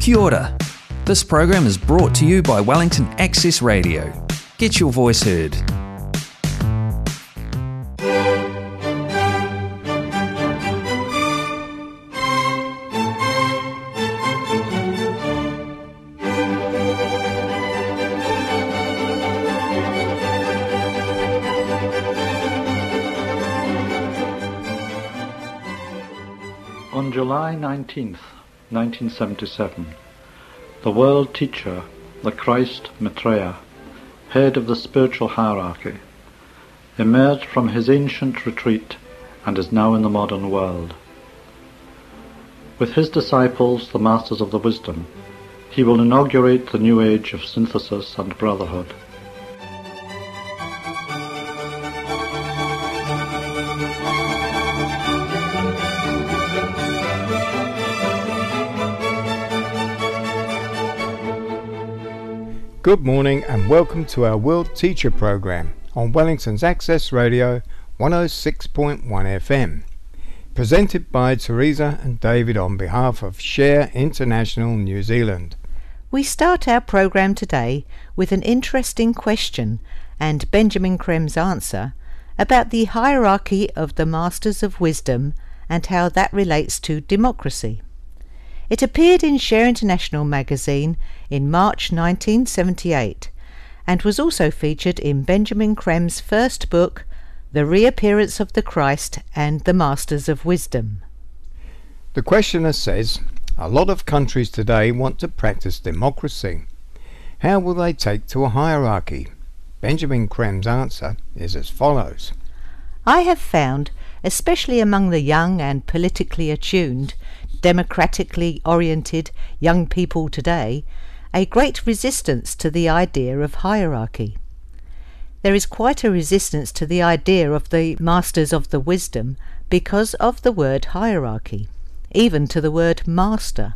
Kia ora. This program is brought to you by Wellington Access Radio. Get your voice heard. On July 19th, 1977, the World Teacher, the Christ Maitreya, head of the spiritual hierarchy, emerged from his ancient retreat and is now in the modern world. With his disciples, the Masters of the Wisdom, he will inaugurate the new age of synthesis and brotherhood. Good morning and welcome to our World Teacher program on Wellington's Access Radio 106.1 FM, presented by Theresa and David on behalf of Share International New Zealand. We start our program today with an interesting question and Benjamin Creme's answer about the hierarchy of the Masters of Wisdom and how that relates to democracy. It appeared in Share International magazine in March 1978 and was also featured in Benjamin Creme's first book, The Reappearance of the Christ and the Masters of Wisdom. The questioner says, a lot of countries today want to practice democracy. How will they take to a hierarchy? Benjamin Creme's answer is as follows. I have found, especially among the young and politically attuned, democratically oriented young people today, a great resistance to the idea of hierarchy. There is quite a resistance to the idea of the Masters of the Wisdom because of the word hierarchy, even to the word master.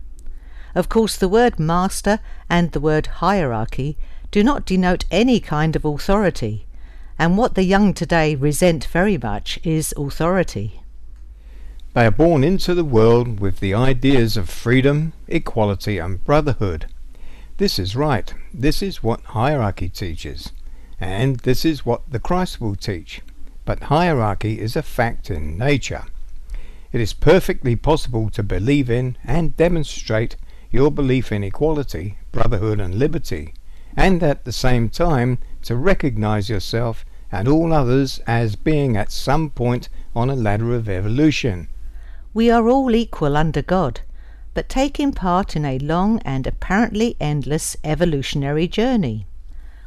Of course, the word master and the word hierarchy do not denote any kind of authority, and what the young today resent very much is authority. They are born into the world with the ideas of freedom, equality and brotherhood. This is right. This is what hierarchy teaches. And this is what the Christ will teach. But hierarchy is a fact in nature. It is perfectly possible to believe in and demonstrate your belief in equality, brotherhood and liberty, and at the same time to recognize yourself and all others as being at some point on a ladder of evolution. We are all equal under God, but taking part in a long and apparently endless evolutionary journey.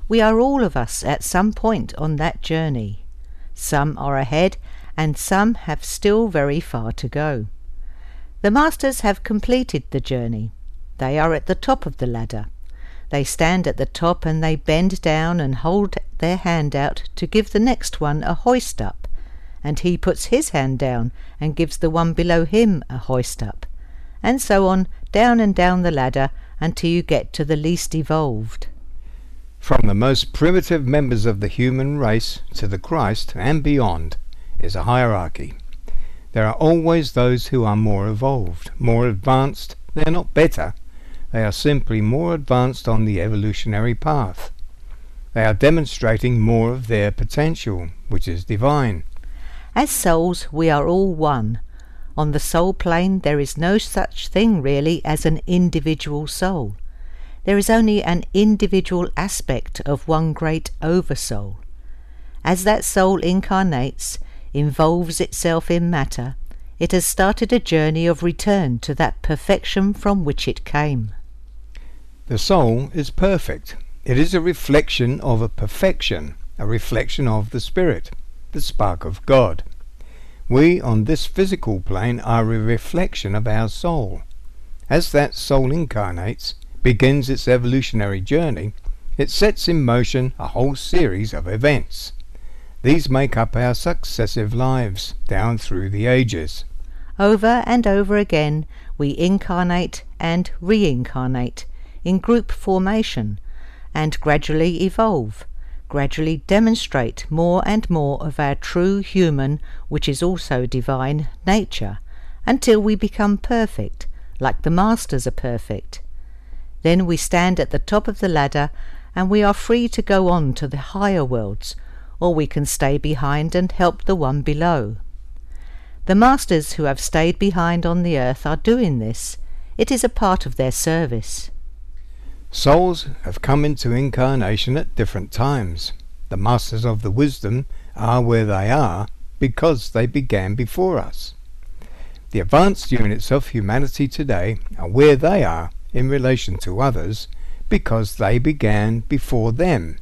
We are all of us at some point on that journey. Some are ahead and some have still very far to go. The Masters have completed the journey. They are at the top of the ladder. They stand at the top and they bend down and hold their hand out to give the next one a hoist up. And he puts his hand down and gives the one below him a hoist up, and so on down and down the ladder until you get to the least evolved. From the most primitive members of the human race to the Christ and beyond is a hierarchy. There are always those who are more evolved, more advanced. They are not better. They are simply more advanced on the evolutionary path. They are demonstrating more of their potential, which is divine. As souls, we are all one. On the soul plane, there is no such thing really as an individual soul. There is only an individual aspect of one great oversoul. As that soul incarnates, involves itself in matter, it has started a journey of return to that perfection from which it came. The soul is perfect. It is a reflection of a perfection, a reflection of the Spirit, the spark of God. We on this physical plane are a reflection of our soul. As that soul incarnates, begins its evolutionary journey, it sets in motion a whole series of events. These make up our successive lives down through the ages. Over and over again we incarnate and reincarnate in group formation and gradually evolve, gradually demonstrate more and more of our true human, which is also divine, nature, until we become perfect, like the Masters are perfect. Then we stand at the top of the ladder and we are free to go on to the higher worlds, or we can stay behind and help the one below. The masters who have stayed behind on the earth are doing this. It is a part of their service. Souls have come into incarnation at different times. The Masters of the Wisdom are where they are because they began before us. The advanced units of humanity today are where they are in relation to others because they began before them.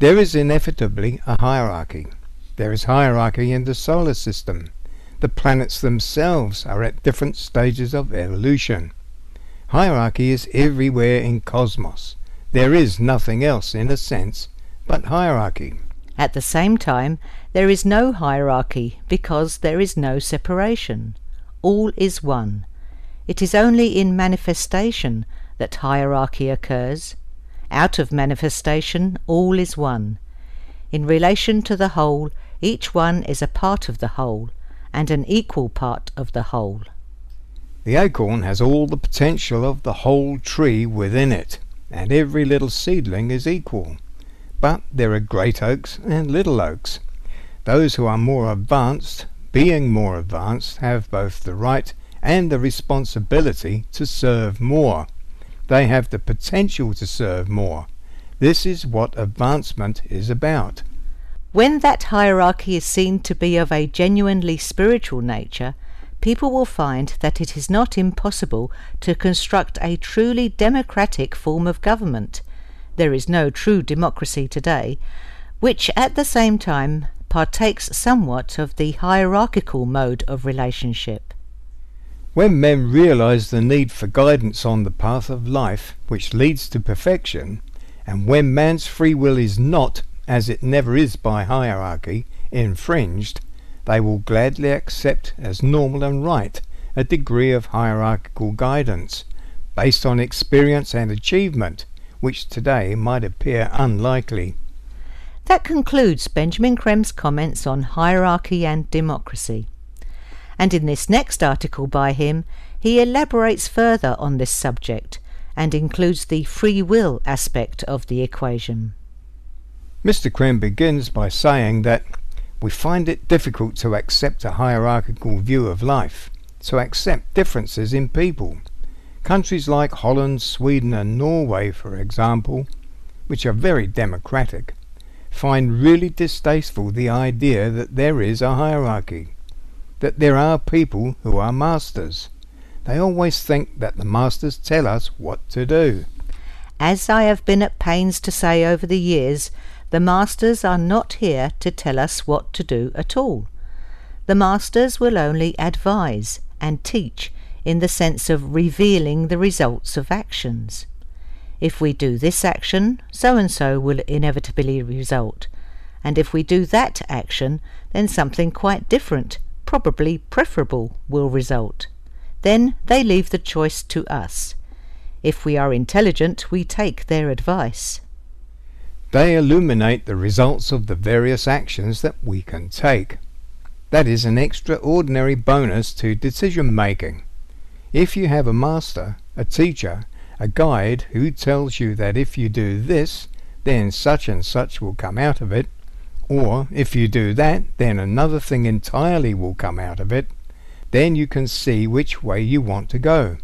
There is inevitably a hierarchy. There is hierarchy in the solar system. The planets themselves are at different stages of evolution. Hierarchy is everywhere in cosmos. There is nothing else, in a sense, but hierarchy. At the same time, there is no hierarchy because there is no separation. All is one. It is only in manifestation that hierarchy occurs. Out of manifestation, all is one. In relation to the whole, each one is a part of the whole, and an equal part of the whole. The acorn has all the potential of the whole tree within it, and every little seedling is equal. But there are great oaks and little oaks. Those who are more advanced, being more advanced, have both the right and the responsibility to serve more. They have the potential to serve more. This is what advancement is about. When that hierarchy is seen to be of a genuinely spiritual nature, people will find that it is not impossible to construct a truly democratic form of government. There is no true democracy today, which at the same time partakes somewhat of the hierarchical mode of relationship. When men realize the need for guidance on the path of life which leads to perfection, and when man's free will is not, as it never is by hierarchy, infringed, they will gladly accept as normal and right a degree of hierarchical guidance, based on experience and achievement, which today might appear unlikely. That concludes Benjamin Creme's comments on hierarchy and democracy. And in this next article by him, he elaborates further on this subject and includes the free will aspect of the equation. Mr. Creme begins by saying that we find it difficult to accept a hierarchical view of life, to accept differences in people. Countries like Holland, Sweden and Norway, for example, which are very democratic, find really distasteful the idea that there is a hierarchy, that there are people who are masters. They always think that the masters tell us what to do. As I have been at pains to say over the years, the masters are not here to tell us what to do at all. The masters will only advise and teach in the sense of revealing the results of actions. If we do this action, so-and-so will inevitably result. And if we do that action, then something quite different, probably preferable, will result. Then they leave the choice to us. If we are intelligent, we take their advice. They illuminate the results of the various actions that we can take. That is an extraordinary bonus to decision making. If you have a master, a teacher, a guide who tells you that if you do this, then such and such will come out of it, or if you do that, then another thing entirely will come out of it, then you can see which way you want to go.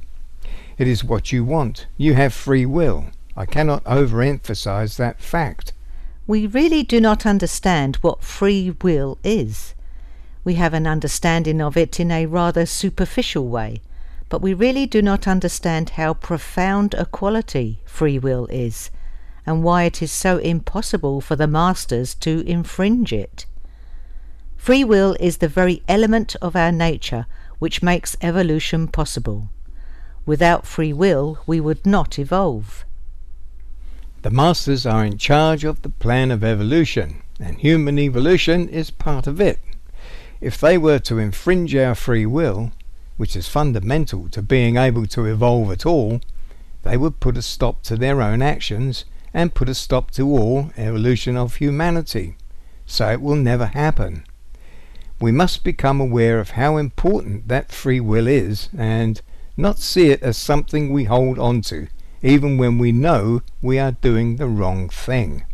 It is what you want. You have free will. I cannot overemphasize that fact. We really do not understand what free will is. We have an understanding of it in a rather superficial way, but we really do not understand how profound a quality free will is, and why it is so impossible for the masters to infringe it. Free will is the very element of our nature which makes evolution possible. Without free will, we would not evolve. The masters are in charge of the plan of evolution, and human evolution is part of it. If they were to infringe our free will, which is fundamental to being able to evolve at all, they would put a stop to their own actions and put a stop to all evolution of humanity. So it will never happen. We must become aware of how important that free will is and not see it as something we hold on to. even when we know we are doing the wrong thing.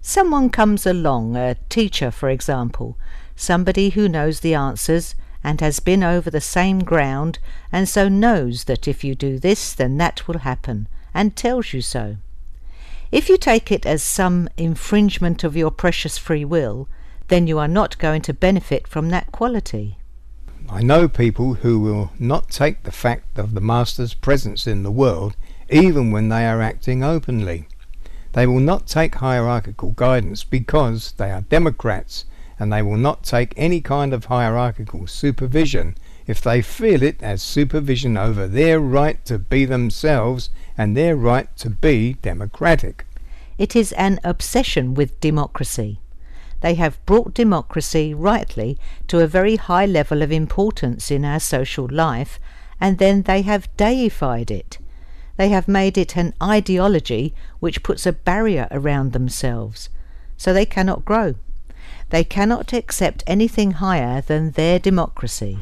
Someone comes along, a teacher for example, somebody who knows the answers and has been over the same ground and so knows that if you do this then that will happen, and tells you so. If you take it as some infringement of your precious free will, then you are not going to benefit from that quality. I know people who will not take the fact of the Master's presence in the world even when they are acting openly. They will not take hierarchical guidance because they are Democrats, and they will not take any kind of hierarchical supervision if they feel it as supervision over their right to be themselves and their right to be democratic. It is an obsession with democracy. They have brought democracy, rightly, to a very high level of importance in our social life, and then they have deified it. They have made it an ideology which puts a barrier around themselves, so they cannot grow. They cannot accept anything higher than their democracy.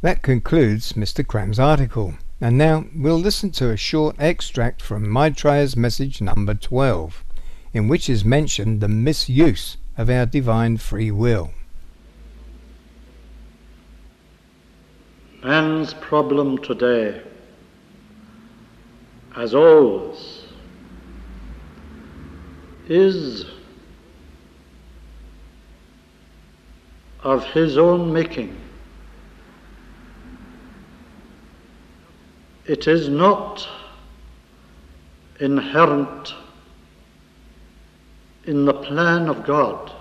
That concludes Mr. Creme's article, and now we'll listen to a short extract from Maitreya's message number 12, in which is mentioned the misuse of our divine free will. Man's problem today, as always, is of his own making. It is not inherent in the plan of God.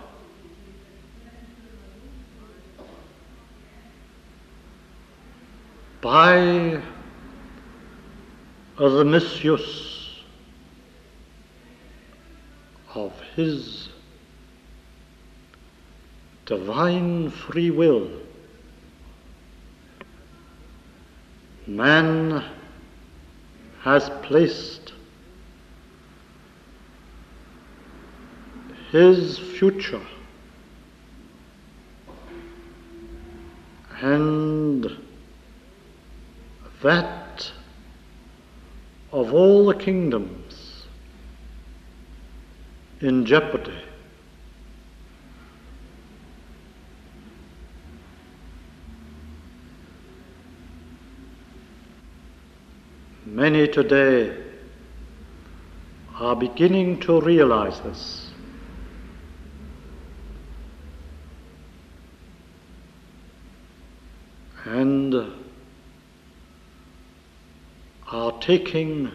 By the misuse of his divine free will, man has placed his future and that of all the kingdoms in jeopardy. Many today are beginning to realize this. And are taking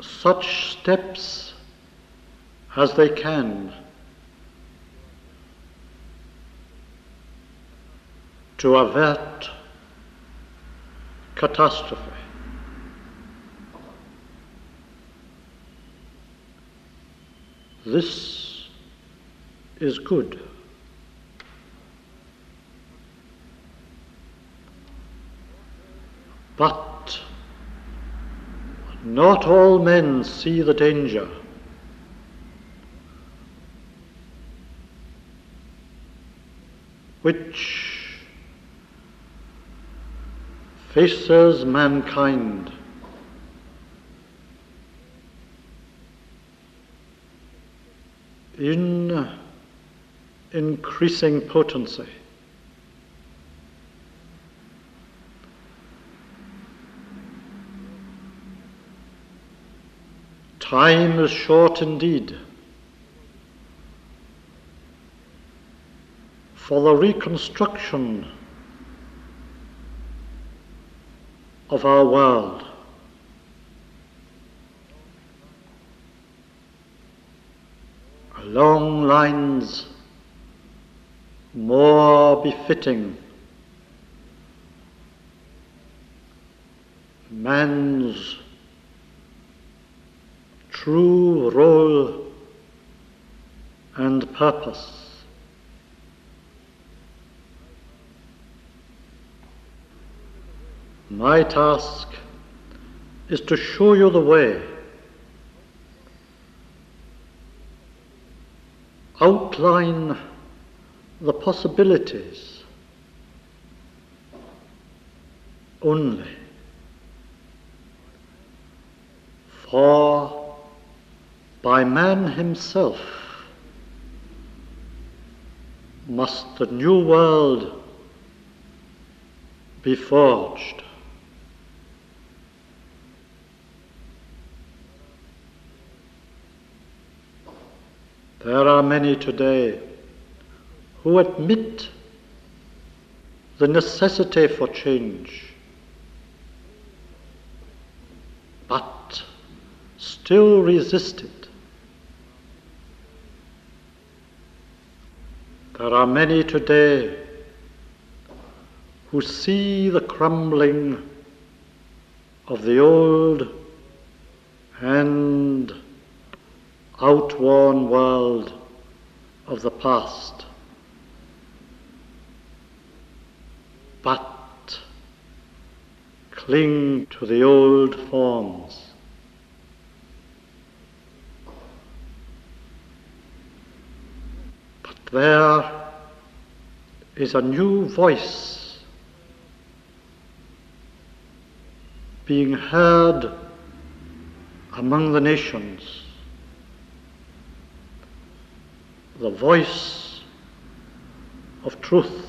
such steps as they can to avert catastrophe. This is good. But not all men see the danger. Which faces mankind. In increasing potency. Time is short indeed for the reconstruction of our world. Along lines more befitting man's true role and purpose. My task is to show you the way, outline the possibilities only for by man himself must the new world be forged. There are many today who admit the necessity for change, but still resist it. There are many today who see the crumbling of the old and outworn world of the past, but cling to the old forms. But there is a new voice being heard among the nations. The voice of truth,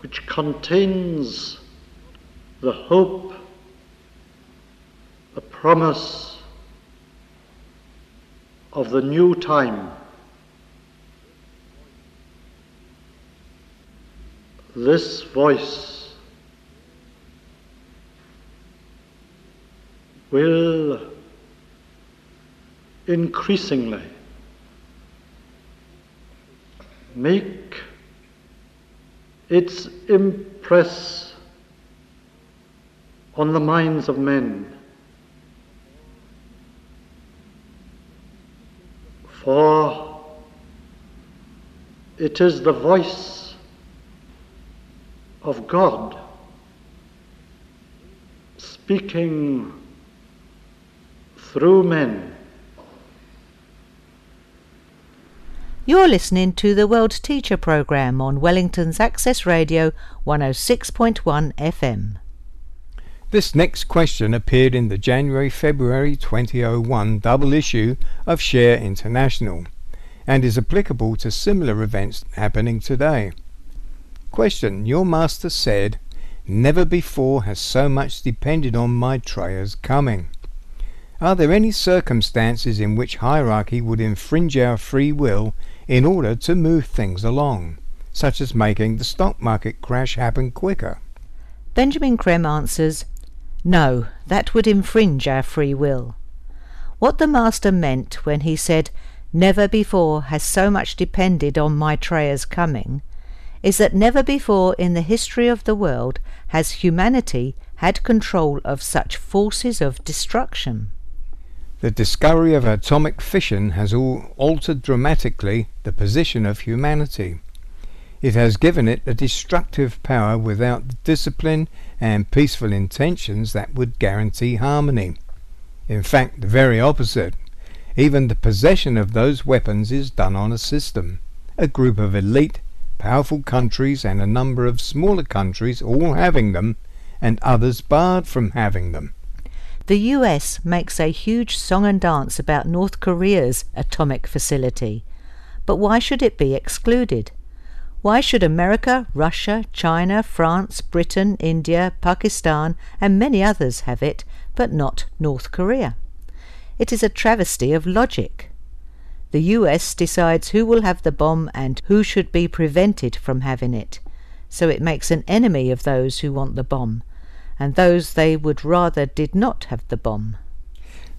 which contains the hope, the promise of the new time. This voice will increasingly make its impress on the minds of men, for it is the voice of God speaking through men. You're listening to the World Teacher programme on Wellington's Access Radio 106.1 FM. This next question appeared in the January-February 2001 double issue of Share International and is applicable to similar events happening today. Question: your master said, "Never before has so much depended on Maitreya's coming." Are there any circumstances in which hierarchy would infringe our free will in order to move things along, such as making the stock market crash happen quicker? Benjamin Creme answers, no, that would infringe our free will. What the Master meant when he said, never before has so much depended on Maitreya's coming, is that never before in the history of the world has humanity had control of such forces of destruction. The discovery of atomic fission has altered dramatically the position of humanity. It has given it a destructive power without the discipline and peaceful intentions that would guarantee harmony. In fact, the very opposite. Even the possession of those weapons is done on a system. A group of elite, powerful countries and a number of smaller countries all having them, and others barred from having them. The US makes a huge song and dance about North Korea's atomic facility. But why should it be excluded? Why should America, Russia, China, France, Britain, India, Pakistan and many others have it, but not North Korea? It is a travesty of logic. The US decides who will have the bomb and who should be prevented from having it. So it makes an enemy of those who want the bomb, and those they would rather did not have the bomb.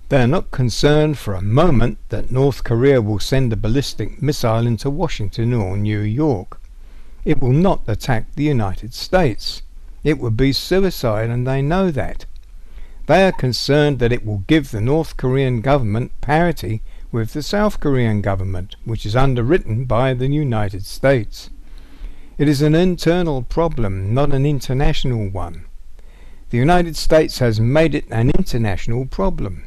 They are not concerned for a moment that North Korea will send a ballistic missile into Washington or New York. It will not attack the United States. It would be suicide, and they know that. They are concerned that it will give the North Korean government parity with the South Korean government, which is underwritten by the United States. It is an internal problem, not an international one. The United States has made it an international problem.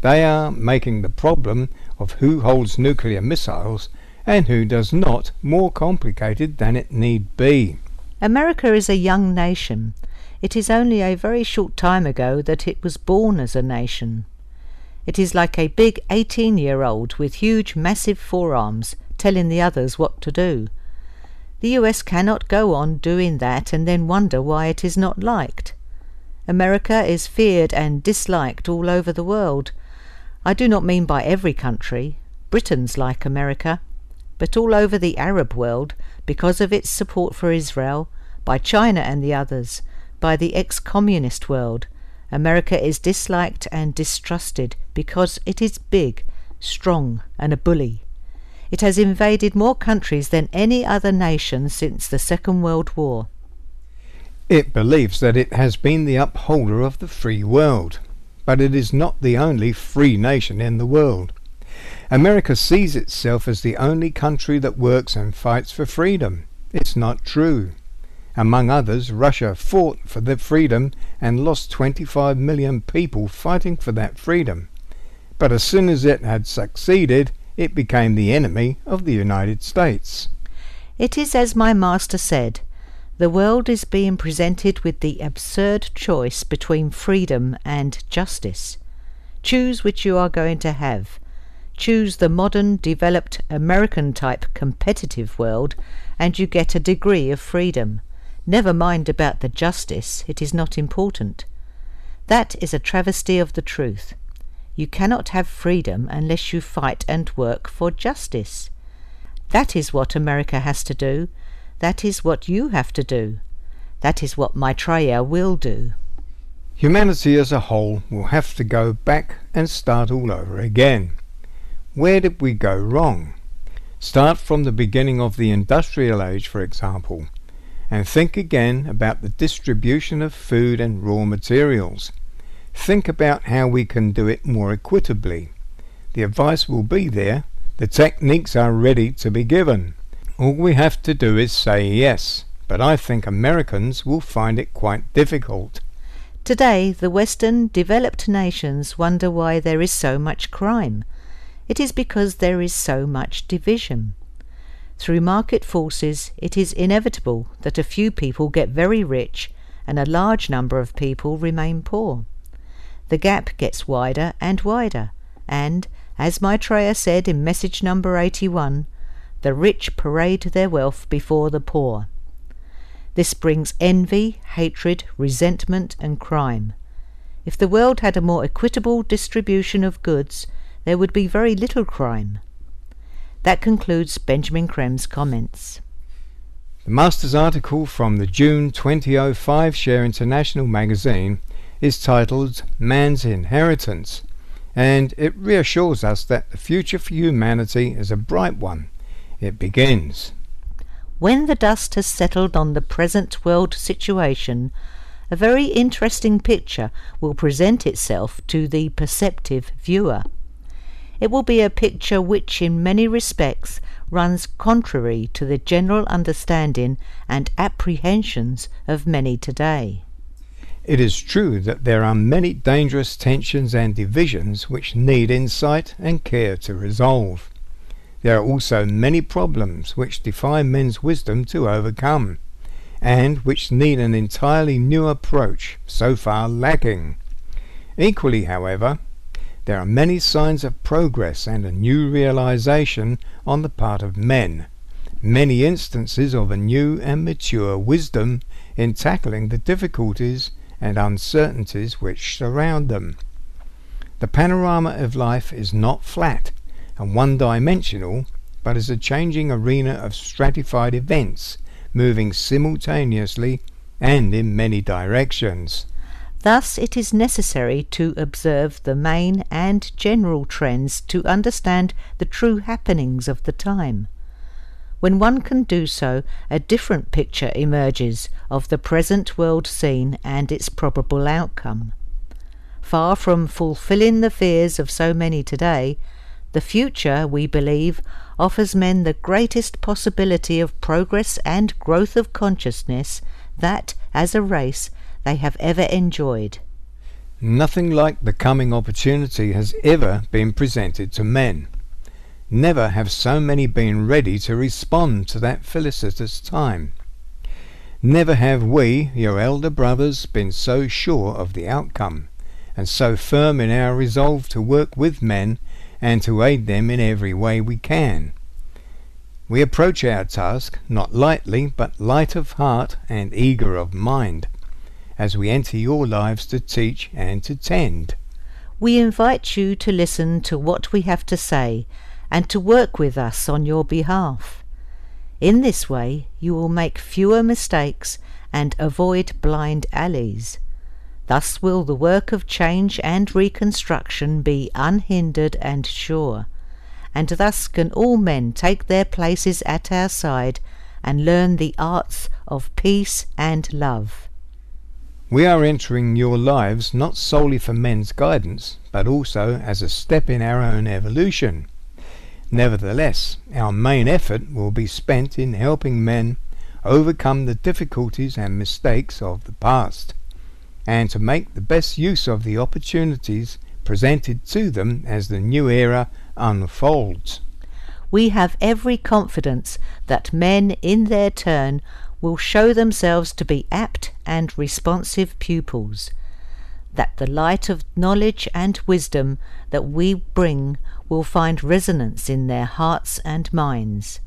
They are making the problem of who holds nuclear missiles and who does not more complicated than it need be. America is a young nation. It is only a very short time ago that it was born as a nation. It is like a big 18-year-old with huge, massive forearms telling the others what to do. The US cannot go on doing that and then wonder why it is not liked. America is feared and disliked all over the world. I do not mean by every country. Britain's like America. But all over the Arab world, because of its support for Israel, by China and the others, by the ex-communist world, America is disliked and distrusted because it is big, strong and a bully. It has invaded more countries than any other nation since the Second World War. It believes that it has been the upholder of the free world, but it is not the only free nation in the world. America sees itself as the only country that works and fights for freedom. It's not true. Among others, Russia fought for their freedom and lost 25 million people fighting for that freedom. But as soon as it had succeeded, it became the enemy of the United States. It is as my master said. The world is being presented with the absurd choice between freedom and justice. Choose which you are going to have. Choose the modern, developed, American-type competitive world, and you get a degree of freedom. Never mind about the justice, it is not important. That is a travesty of the truth. You cannot have freedom unless you fight and work for justice. That is what America has to do. That is what you have to do. That is what Maitreya will do. Humanity as a whole will have to go back and start all over again. Where did we go wrong? Start from the beginning of the Industrial Age, for example, and think again about the distribution of food and raw materials. Think about how we can do it more equitably. The advice will be there. The techniques are ready to be given. All we have to do is say yes, but I think Americans will find it quite difficult. Today, the Western developed nations wonder why there is so much crime. It is because there is so much division. Through market forces, it is inevitable that a few people get very rich and a large number of people remain poor. The gap gets wider and wider, and, as Maitreya said in message number 81, the rich parade their wealth before the poor. This brings envy, hatred, resentment and crime. If the world had a more equitable distribution of goods, there would be very little crime. That concludes Benjamin Creme's comments. The Master's article from the June 2005 Share International magazine is titled Man's Inheritance, and it reassures us that the future for humanity is a bright one. It begins. When the dust has settled on the present world situation, a very interesting picture will present itself to the perceptive viewer. It will be a picture which in many respects runs contrary to the general understanding and apprehensions of many today. It is true that there are many dangerous tensions and divisions which need insight and care to resolve. There are also many problems which defy men's wisdom to overcome, and which need an entirely new approach, so far lacking. Equally, however, there are many signs of progress and a new realization on the part of men, many instances of a new and mature wisdom in tackling the difficulties and uncertainties which surround them. The panorama of life is not flat and one-dimensional, but is a changing arena of stratified events, moving simultaneously and in many directions. Thus it is necessary to observe the main and general trends to understand the true happenings of the time. When one can do so, a different picture emerges of the present world scene and its probable outcome. Far from fulfilling the fears of so many today, the future, we believe, offers men the greatest possibility of progress and growth of consciousness that, as a race, they have ever enjoyed. Nothing like the coming opportunity has ever been presented to men. Never have so many been ready to respond to that felicitous time. Never have we, your elder brothers, been so sure of the outcome, and so firm in our resolve to work with men and to aid them in every way we can. We approach our task not lightly, but light of heart and eager of mind, as we enter your lives to teach and to tend. We invite you to listen to what we have to say and to work with us on your behalf. In this way you will make fewer mistakes and avoid blind alleys. Thus will the work of change and reconstruction be unhindered and sure, and thus can all men take their places at our side and learn the arts of peace and love. We are entering your lives not solely for men's guidance, but also as a step in our own evolution. Nevertheless, our main effort will be spent in helping men overcome the difficulties and mistakes of the past, and to make the best use of the opportunities presented to them as the new era unfolds. We have every confidence that men in their turn will show themselves to be apt and responsive pupils, that the light of knowledge and wisdom that we bring will find resonance in their hearts and minds,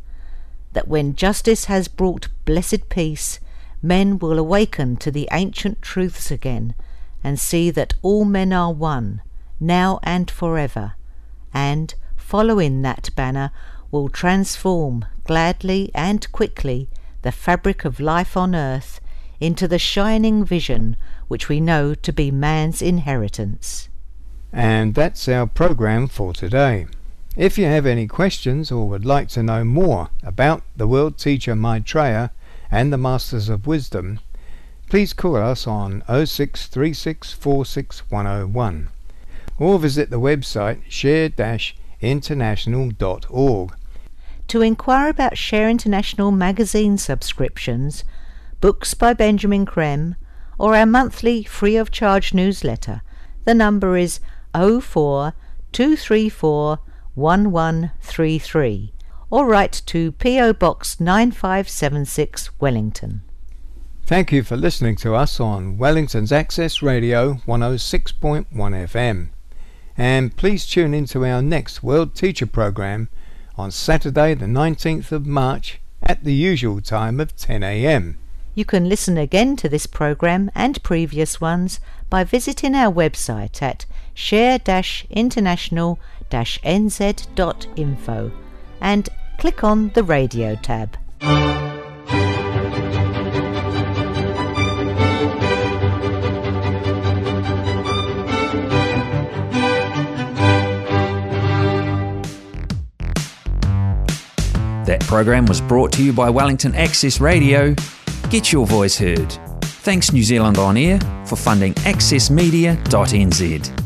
that when justice has brought blessed peace, men will awaken to the ancient truths again and see that all men are one, now and forever, and, following that banner, will transform gladly and quickly the fabric of life on earth into the shining vision which we know to be man's inheritance. And that's our program for today. If you have any questions or would like to know more about the World Teacher Maitreya and the Masters of Wisdom, please call us on 0636 46101 or visit the website share-international.org. To inquire about Share International magazine subscriptions, books by Benjamin Creme, or our monthly free-of-charge newsletter, the number is 04 234 1133, or write to P.O. Box 9576, Wellington. Thank you for listening to us on Wellington's Access Radio 106.1 FM. And please tune in to our next World Teacher program on Saturday the 19th of March at the usual time of 10 a.m. You can listen again to this program and previous ones by visiting our website at share-international-nz.info and click on the radio tab. That program was brought to you by Wellington Access Radio. Get your voice heard. Thanks New Zealand On Air for funding accessmedia.nz.